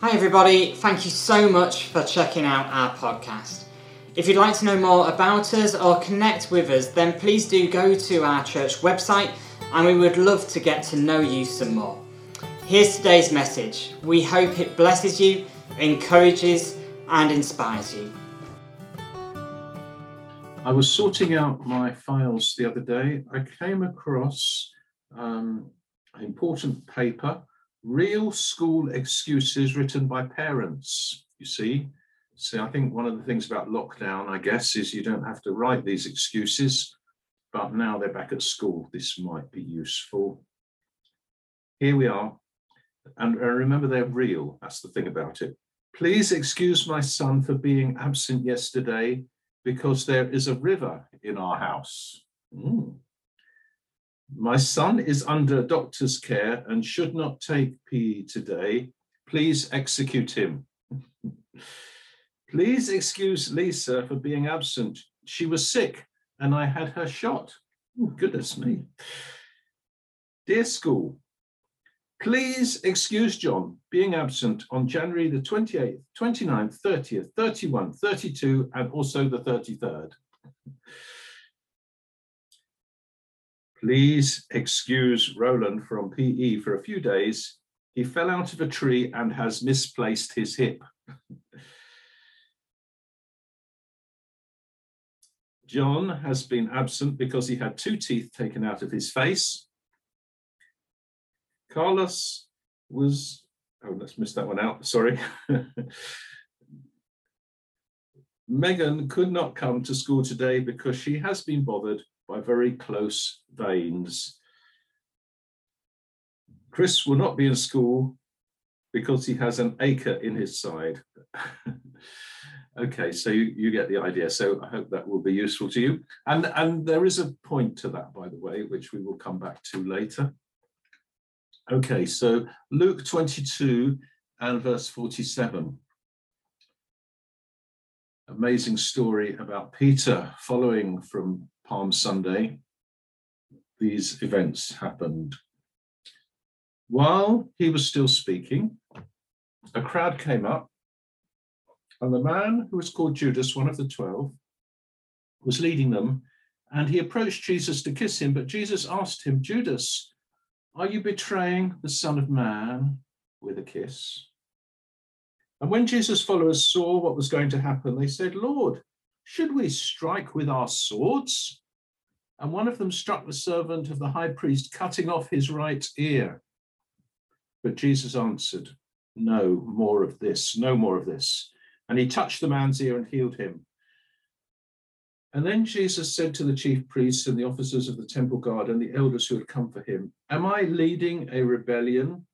Hi everybody, thank you so much for checking out our podcast. If you'd like to know more about us or connect with us, then please do go to our church website and we would love to get to know you some more. Here's today's message. We hope it blesses you, encourages and inspires you. I was sorting out my files the other day. I came across an important paper, Real School Excuses Written by Parents. You see, so I think one of the things about lockdown, I guess, is you don't have to write these excuses, but now they're back at school. This might be useful. Here we are. And remember, they're real. That's the thing about it. Please excuse my son for being absent yesterday because there is a river in our house. My son is under doctor's care and should not take PE today. Please execute him. Please excuse Lisa for being absent. She was sick and I had her shot. Ooh, goodness me. Dear school, please excuse John being absent on January the 28th, 29th, 30th, 31, 32, and also the 33rd. Please excuse Roland from PE for a few days. He fell out of a tree and has misplaced his hip. John has been absent because he had two teeth taken out of his face. Carlos was, let's miss that one out, sorry. Megan could not come to school today because she has been bothered by very close veins. Chris will not be in school because he has an acre in his side. Okay, so you get the idea. So I hope that will be useful to you. And there is a point to that, by the way, which we will come back to later. Okay, so Luke 22 and verse 47. Amazing story about Peter following from Palm Sunday. These events happened. While he was still speaking, a crowd came up, and the man who was called Judas, one of the 12, was leading them, and he approached Jesus to kiss him, but Jesus asked him, "Judas, are you betraying the Son of Man with a kiss?" And when Jesus' followers saw what was going to happen, they said, "Lord, should we strike with our swords?" And one of them struck the servant of the high priest, cutting off his right ear. But Jesus answered, no more of this. And he touched the man's ear and healed him. And then Jesus said to the chief priests and the officers of the temple guard and the elders who had come for him, "Am I leading a rebellion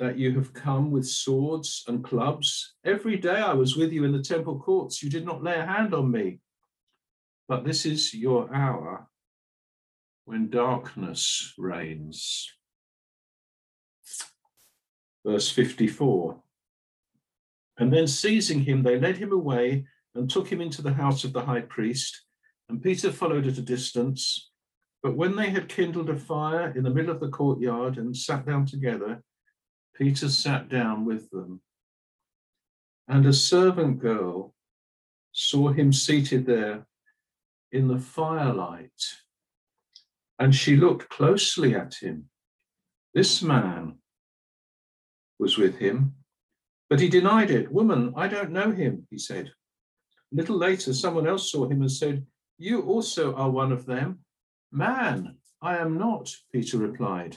that you have come with swords and clubs? Every day I was with you in the temple courts. You did not lay a hand on me. But this is your hour when darkness reigns." Verse 54. And then seizing him, they led him away and took him into the house of the high priest. And Peter followed at a distance. But when they had kindled a fire in the middle of the courtyard and sat down together, Peter sat down with them, and a servant girl saw him seated there in the firelight, and she looked closely at him. This man was with him, but he denied it. "Woman, I don't know him," he said. A little later, someone else saw him and said, "You also are one of them." "Man, I am not," Peter replied.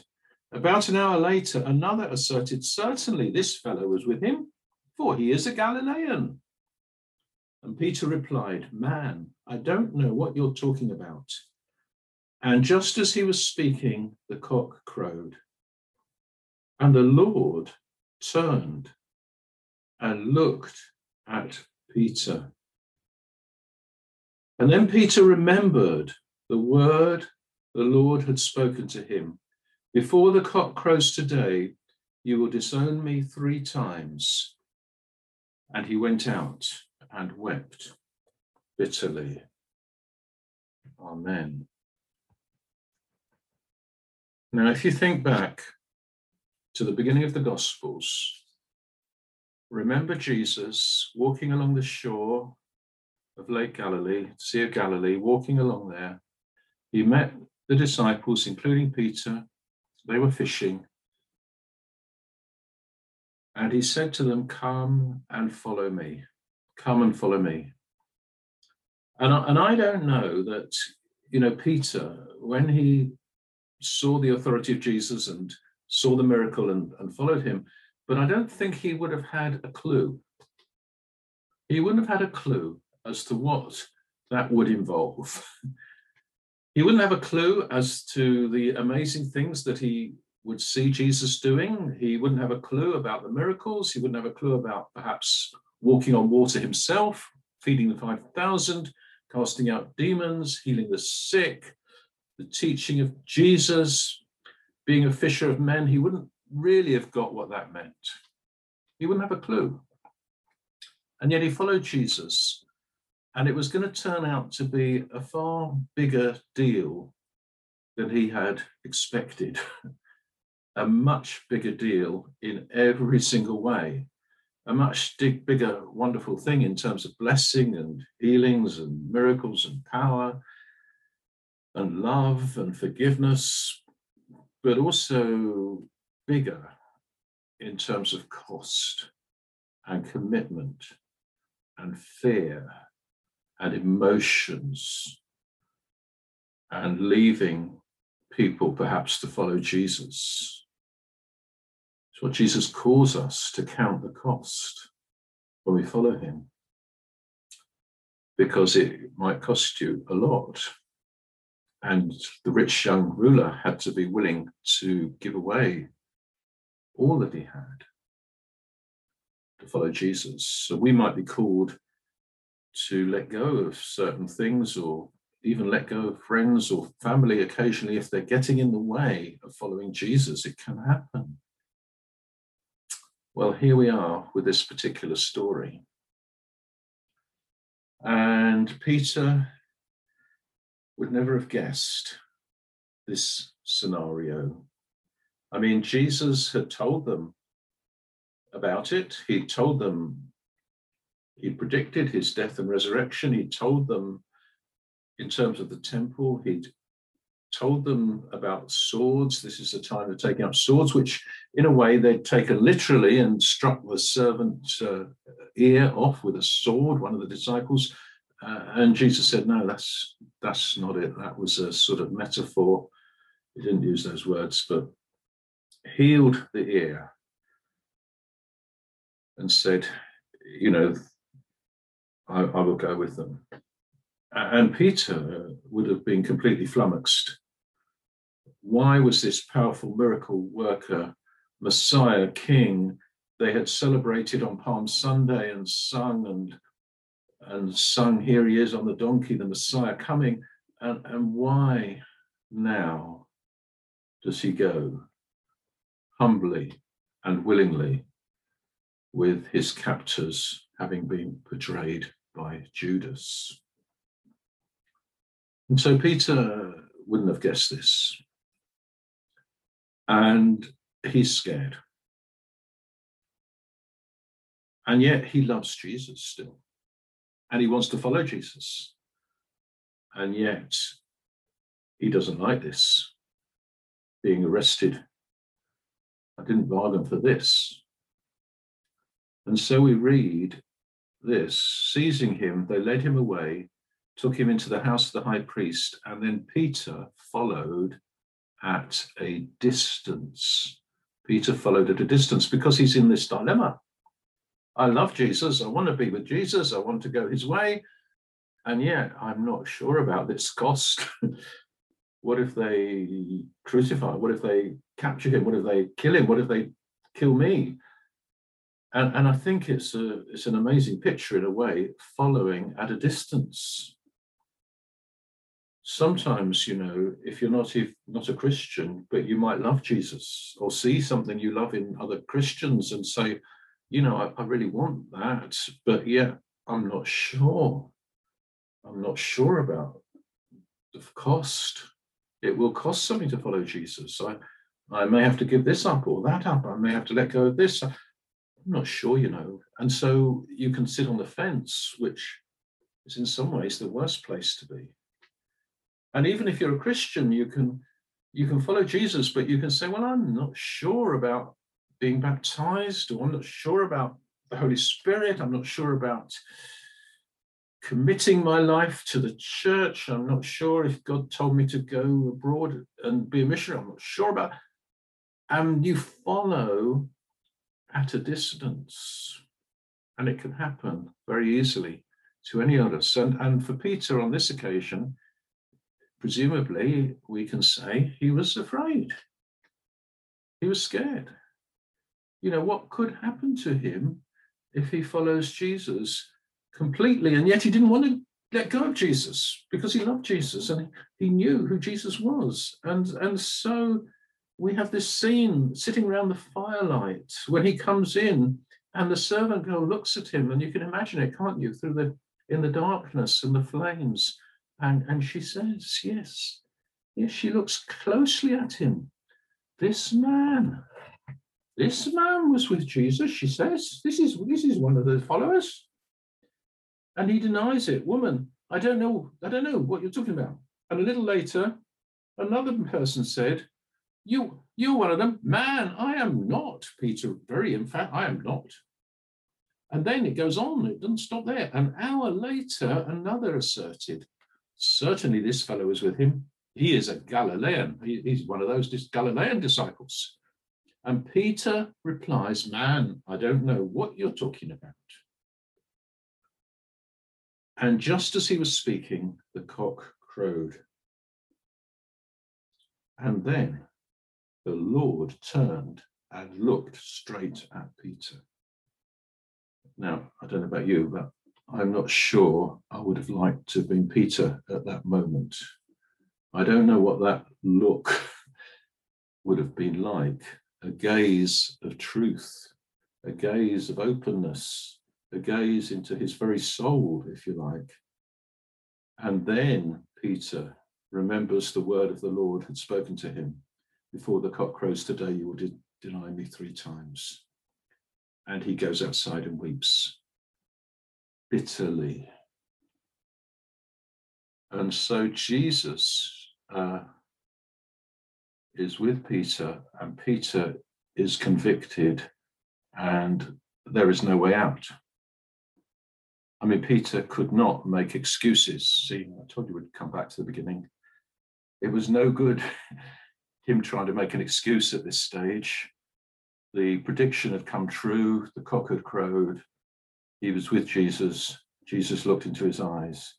About an hour later, another asserted, "Certainly this fellow was with him, for he is a Galilean." And Peter replied, "Man, I don't know what you're talking about." And just as he was speaking, the cock crowed. And the Lord turned and looked at Peter. And then Peter remembered the word the Lord had spoken to him. "Before the cock crows today, you will disown me three times." And he went out and wept bitterly. Amen. Now, if you think back to the beginning of the Gospels, Remember Jesus walking along the shore of Lake Galilee, Sea of Galilee, walking along there. He met the disciples, including Peter. They were fishing. And he said to them, come and follow me. Come and follow me. And I don't know that, you know, Peter, when he saw the authority of Jesus and saw the miracle and followed him, but I don't think he would have had a clue. He wouldn't have had a clue as to what that would involve. He wouldn't have a clue as to the amazing things that he would see Jesus doing. He wouldn't have a clue about the miracles. He wouldn't have a clue about perhaps walking on water himself, feeding the 5,000, casting out demons, healing the sick, the teaching of Jesus, being a fisher of men. He wouldn't really have got what that meant. He wouldn't have a clue. And yet he followed Jesus, and it was going to turn out to be a far bigger deal than he had expected. A much bigger deal in every single way. A much bigger, wonderful thing in terms of blessing and healings and miracles and power and love and forgiveness, but also bigger in terms of cost and commitment and fear and emotions and leaving people perhaps to follow Jesus. It's what Jesus calls us to, count the cost when we follow him, because it might cost you a lot. And the rich young ruler had to be willing to give away all that he had to follow Jesus. So we might be called to let go of certain things, or even let go of friends or family occasionally if they're getting in the way of following Jesus. It can happen. Well, here we are with this particular story. And Peter would never have guessed this scenario. I mean, Jesus had told them about it. He told them, he predicted his death and resurrection. He told them in terms of the temple. He told them about swords. This is the time of taking up swords, which in a way they'd taken literally and struck the servant's ear off with a sword, one of the disciples. And Jesus said, no, that's not it. That was a sort of metaphor. He didn't use those words, but healed the ear and said, you know, I will go with them. And Peter would have been completely flummoxed. Why was this powerful miracle worker, Messiah, King, they had celebrated on Palm Sunday and sung, here he is on the donkey, the Messiah coming, and why now does he go humbly and willingly with his captors, having been betrayed by Judas? And so Peter wouldn't have guessed this. And he's scared. And yet he loves Jesus still. And he wants to follow Jesus. And yet he doesn't like this, being arrested. I didn't bargain for this. And so we read this: seizing him, they led him away, took him into the house of the high priest, and then Peter followed at a distance. Peter followed at a distance because he's in this dilemma. I love Jesus, I want to be with Jesus, I want to go his way, and yet I'm not sure about this cost. What if they crucify? What if they capture him? What if they kill him? What if they kill me? And I think it's an amazing picture in a way, following at a distance. Sometimes, you know, if you're not a Christian, but you might love Jesus or see something you love in other Christians and say, you know, I really want that, but yeah, I'm not sure. I'm not sure about the cost. It will cost something to follow Jesus. I may have to give this up or that up. I may have to let go of this. I'm not sure, you know. And so you can sit on the fence, which is in some ways the worst place to be. And even if you're a Christian, you can follow Jesus, but you can say, well, I'm not sure about being baptized, or I'm not sure about the Holy Spirit. I'm not sure about committing my life to the church. I'm not sure if God told me to go abroad and be a missionary. I'm not sure about. And you follow at a distance, and it can happen very easily to any of us. And for Peter on this occasion, presumably we can say he was afraid. He was scared. You know, what could happen to him if he follows Jesus completely? And yet he didn't want to let go of Jesus, because he loved Jesus and he knew who Jesus was. And so we have this scene sitting around the firelight when he comes in, and the servant girl looks at him, and you can imagine it, can't you, through in the darkness and the flames. And she says, yes, she looks closely at him. This man was with Jesus, she says. This is one of the followers. And he denies it. Woman, I don't know what you're talking about. And a little later, another person said, You're one of them. Man, I am not, Peter. Very emphatic, I am not. And then it goes on. It doesn't stop there. An hour later, another asserted, certainly this fellow was with him. He is a Galilean. He's one of those Galilean disciples. And Peter replies, man, I don't know what you're talking about. And just as he was speaking, the cock crowed. And then the Lord turned and looked straight at Peter. Now, I don't know about you, but I'm not sure I would have liked to have been Peter at that moment. I don't know what that look would have been like. A gaze of truth, a gaze of openness, a gaze into his very soul, if you like. And then Peter remembers the word of the Lord had spoken to him. Before the cock crows today, you will deny me three times. And he goes outside and weeps bitterly. And so Jesus is with Peter, and Peter is convicted, and there is no way out. I mean, Peter could not make excuses. See, I told you we'd come back to the beginning. It was no good. Him trying to make an excuse at this stage. The prediction had come true, the cock had crowed, he was with Jesus, Jesus looked into his eyes.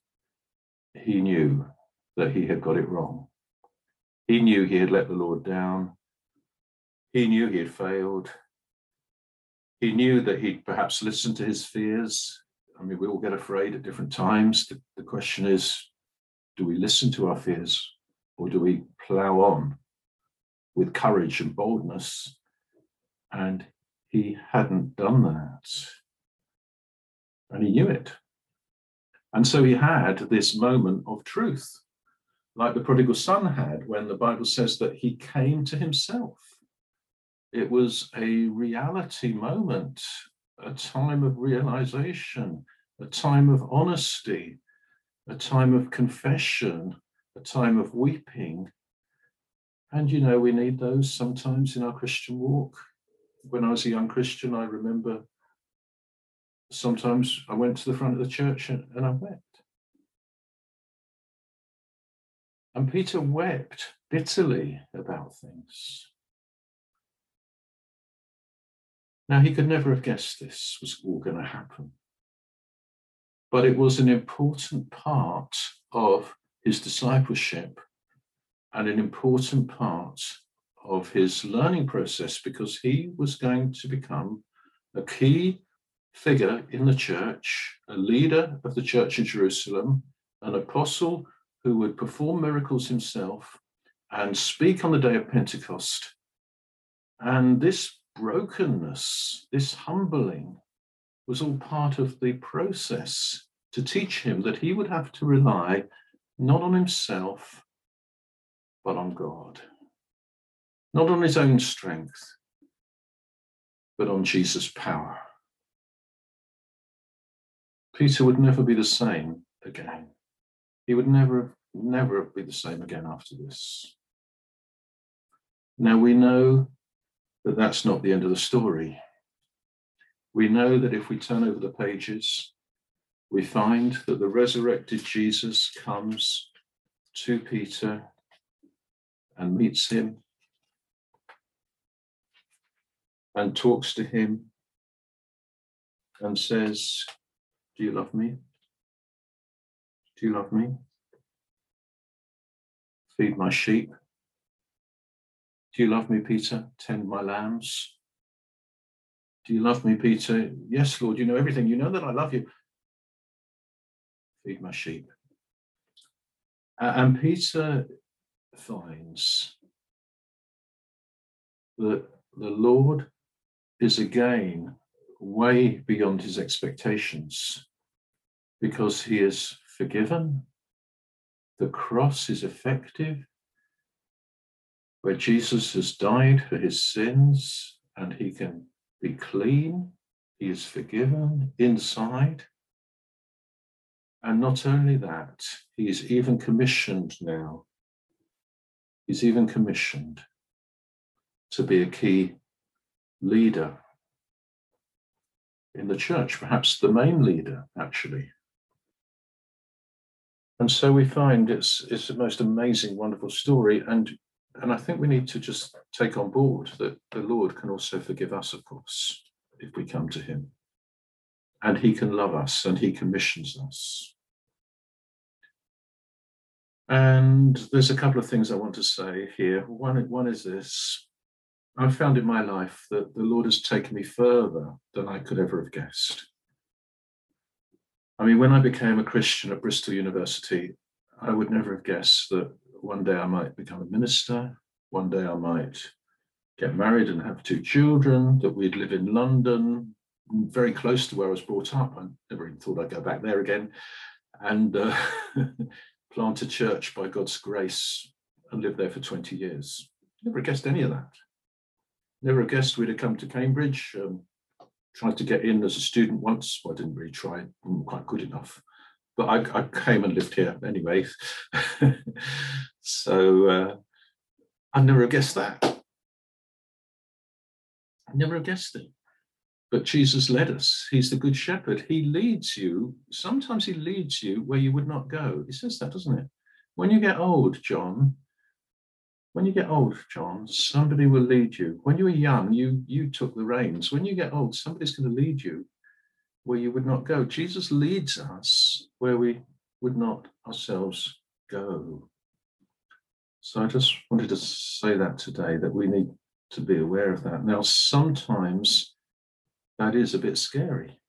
He knew that he had got it wrong. He knew he had let the Lord down. He knew he had failed. He knew that he'd perhaps listened to his fears. I mean, we all get afraid at different times. The question is, do we listen to our fears, or do we plow on with courage and boldness? And he hadn't done that, and he knew it. And so he had this moment of truth, like the prodigal son had, when the Bible says that he came to himself. It was a reality moment, a time of realization, a time of honesty, a time of confession, a time of weeping. And, you know, we need those sometimes in our Christian walk. When I was a young Christian, I remember sometimes I went to the front of the church and I wept. And Peter wept bitterly about things. Now, he could never have guessed this was all going to happen. But it was an important part of his discipleship, and an important part of his learning process, because he was going to become a key figure in the church, a leader of the church in Jerusalem, an apostle who would perform miracles himself and speak on the day of Pentecost. And this brokenness, this humbling, was all part of the process to teach him that he would have to rely not on himself, but on God, not on his own strength, but on Jesus' power. Peter would never be the same again. He would never be the same again after this. Now we know that that's not the end of the story. We know that if we turn over the pages, we find that the resurrected Jesus comes to Peter and meets him and talks to him and says, "Do you love me? Do you love me? Feed my sheep. Do you love me, Peter? Tend my lambs. Do you love me, Peter? Yes, Lord, you know everything. You know that I love you. Feed my sheep." And Peter finds that the Lord is again way beyond his expectations because he is forgiven. The cross is effective, where Jesus has died for his sins and he can be clean. He is forgiven inside. And not only that, he is even commissioned now. He's even commissioned to be a key leader in the church, perhaps the main leader, actually. And so we find it's the most amazing, wonderful story. And I think we need to just take on board that the Lord can also forgive us, of course, if we come to him. And he can love us and he commissions us. And there's a couple of things I want to say here. One is this. I've found in my life that the Lord has taken me further than I could ever have guessed. I mean, when I became a Christian at Bristol University, I would never have guessed that one day I might become a minister, one day I might get married and have 2 children, that we'd live in London, very close to where I was brought up. I never even thought I'd go back there again, and plant a church by God's grace and live there for 20 years. Never guessed any of that. Never guessed we'd have come to Cambridge. Tried to get in as a student once. Well, I didn't really try, wasn't quite good enough. But I came and lived here anyway. So I never guessed that. I never guessed it. But Jesus led us. He's the good shepherd. He leads you. Sometimes he leads you where you would not go. He says that, doesn't it? When you get old, John, somebody will lead you. When you were young, you took the reins. When you get old, somebody's going to lead you where you would not go. Jesus leads us where we would not ourselves go. So I just wanted to say that today, that we need to be aware of that. Now, sometimes that is a bit scary.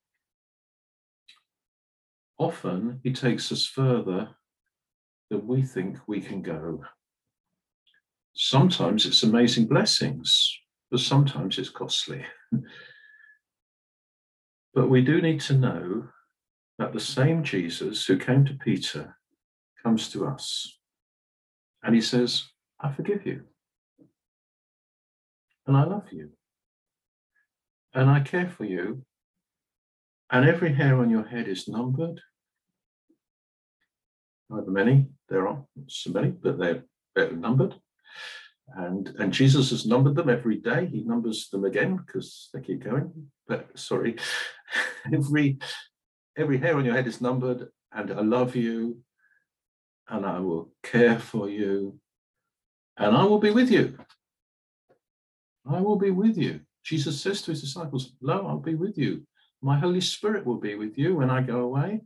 Often he takes us further than we think we can go. Sometimes it's amazing blessings, but sometimes it's costly. But we do need to know that the same Jesus who came to Peter comes to us and he says, "I forgive you. And I love you. And I care for you. And every hair on your head is numbered." However many there are, not so many, but they're numbered. And Jesus has numbered them every day. He numbers them again because they keep going. But sorry, every hair on your head is numbered. And I love you. And I will care for you. And I will be with you. I will be with you. Jesus says to his disciples, "Lo, I'll be with you. My Holy Spirit will be with you when I go away.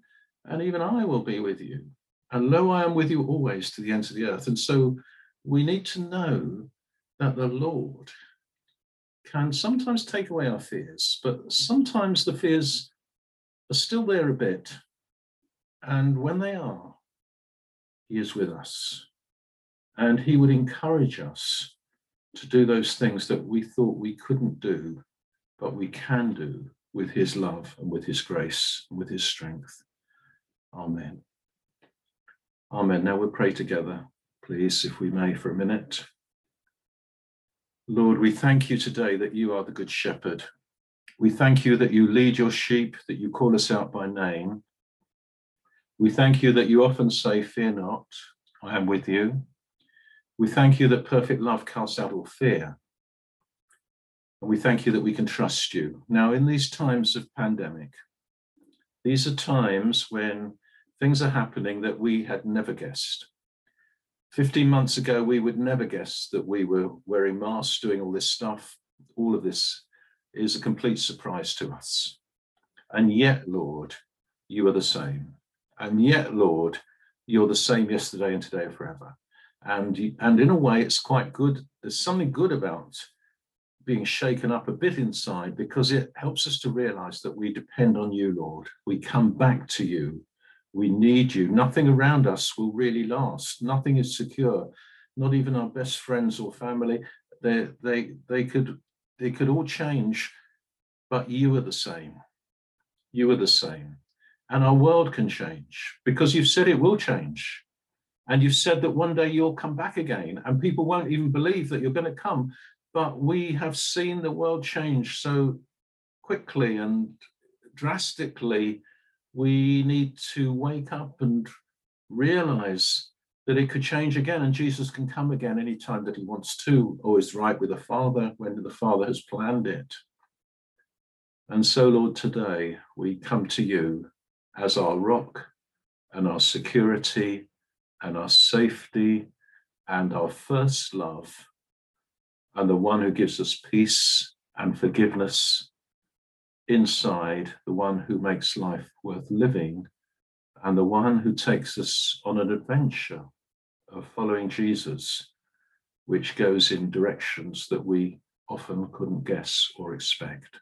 And even I will be with you. And lo, I am with you always to the ends of the earth." And so we need to know that the Lord can sometimes take away our fears, but sometimes the fears are still there a bit. And when they are, he is with us. And he would encourage us to do those things that we thought we couldn't do, but we can do with his love and with his grace and with his strength. Amen. Amen. Now we'll pray together, please, if we may, for a minute. Lord, we thank you today that you are the good shepherd We thank you that you lead your sheep, that you call us out by name. We thank you that you often say, "Fear not, I am with you." We thank you that perfect love casts out all fear. And we thank you that we can trust you. Now, in these times of pandemic, these are times when things are happening that we had never guessed. 15 months ago, we would never guess that we were wearing masks, doing all this stuff. All of this is a complete surprise to us. And yet, Lord, you are the same. And yet, Lord, you're the same yesterday and today and forever. And in a way, it's quite good. There's something good about being shaken up a bit inside, because it helps us to realize that we depend on you, Lord. We come back to you. We need you. Nothing around us will really last. Nothing is secure. Not even our best friends or family. They could all change, but you are the same. You are the same. And our world can change, because you've said it will change. And you've said that one day you'll come back again, and people won't even believe that you're going to come. But we have seen the world change so quickly and drastically. We need to wake up and realize that it could change again, and Jesus can come again anytime that he wants to, or is right with the Father when the Father has planned it. And so, Lord, today we come to you as our rock and our security and our safety and our first love, and the one who gives us peace and forgiveness inside, the one who makes life worth living, and the one who takes us on an adventure of following Jesus, which goes in directions that we often couldn't guess or expect.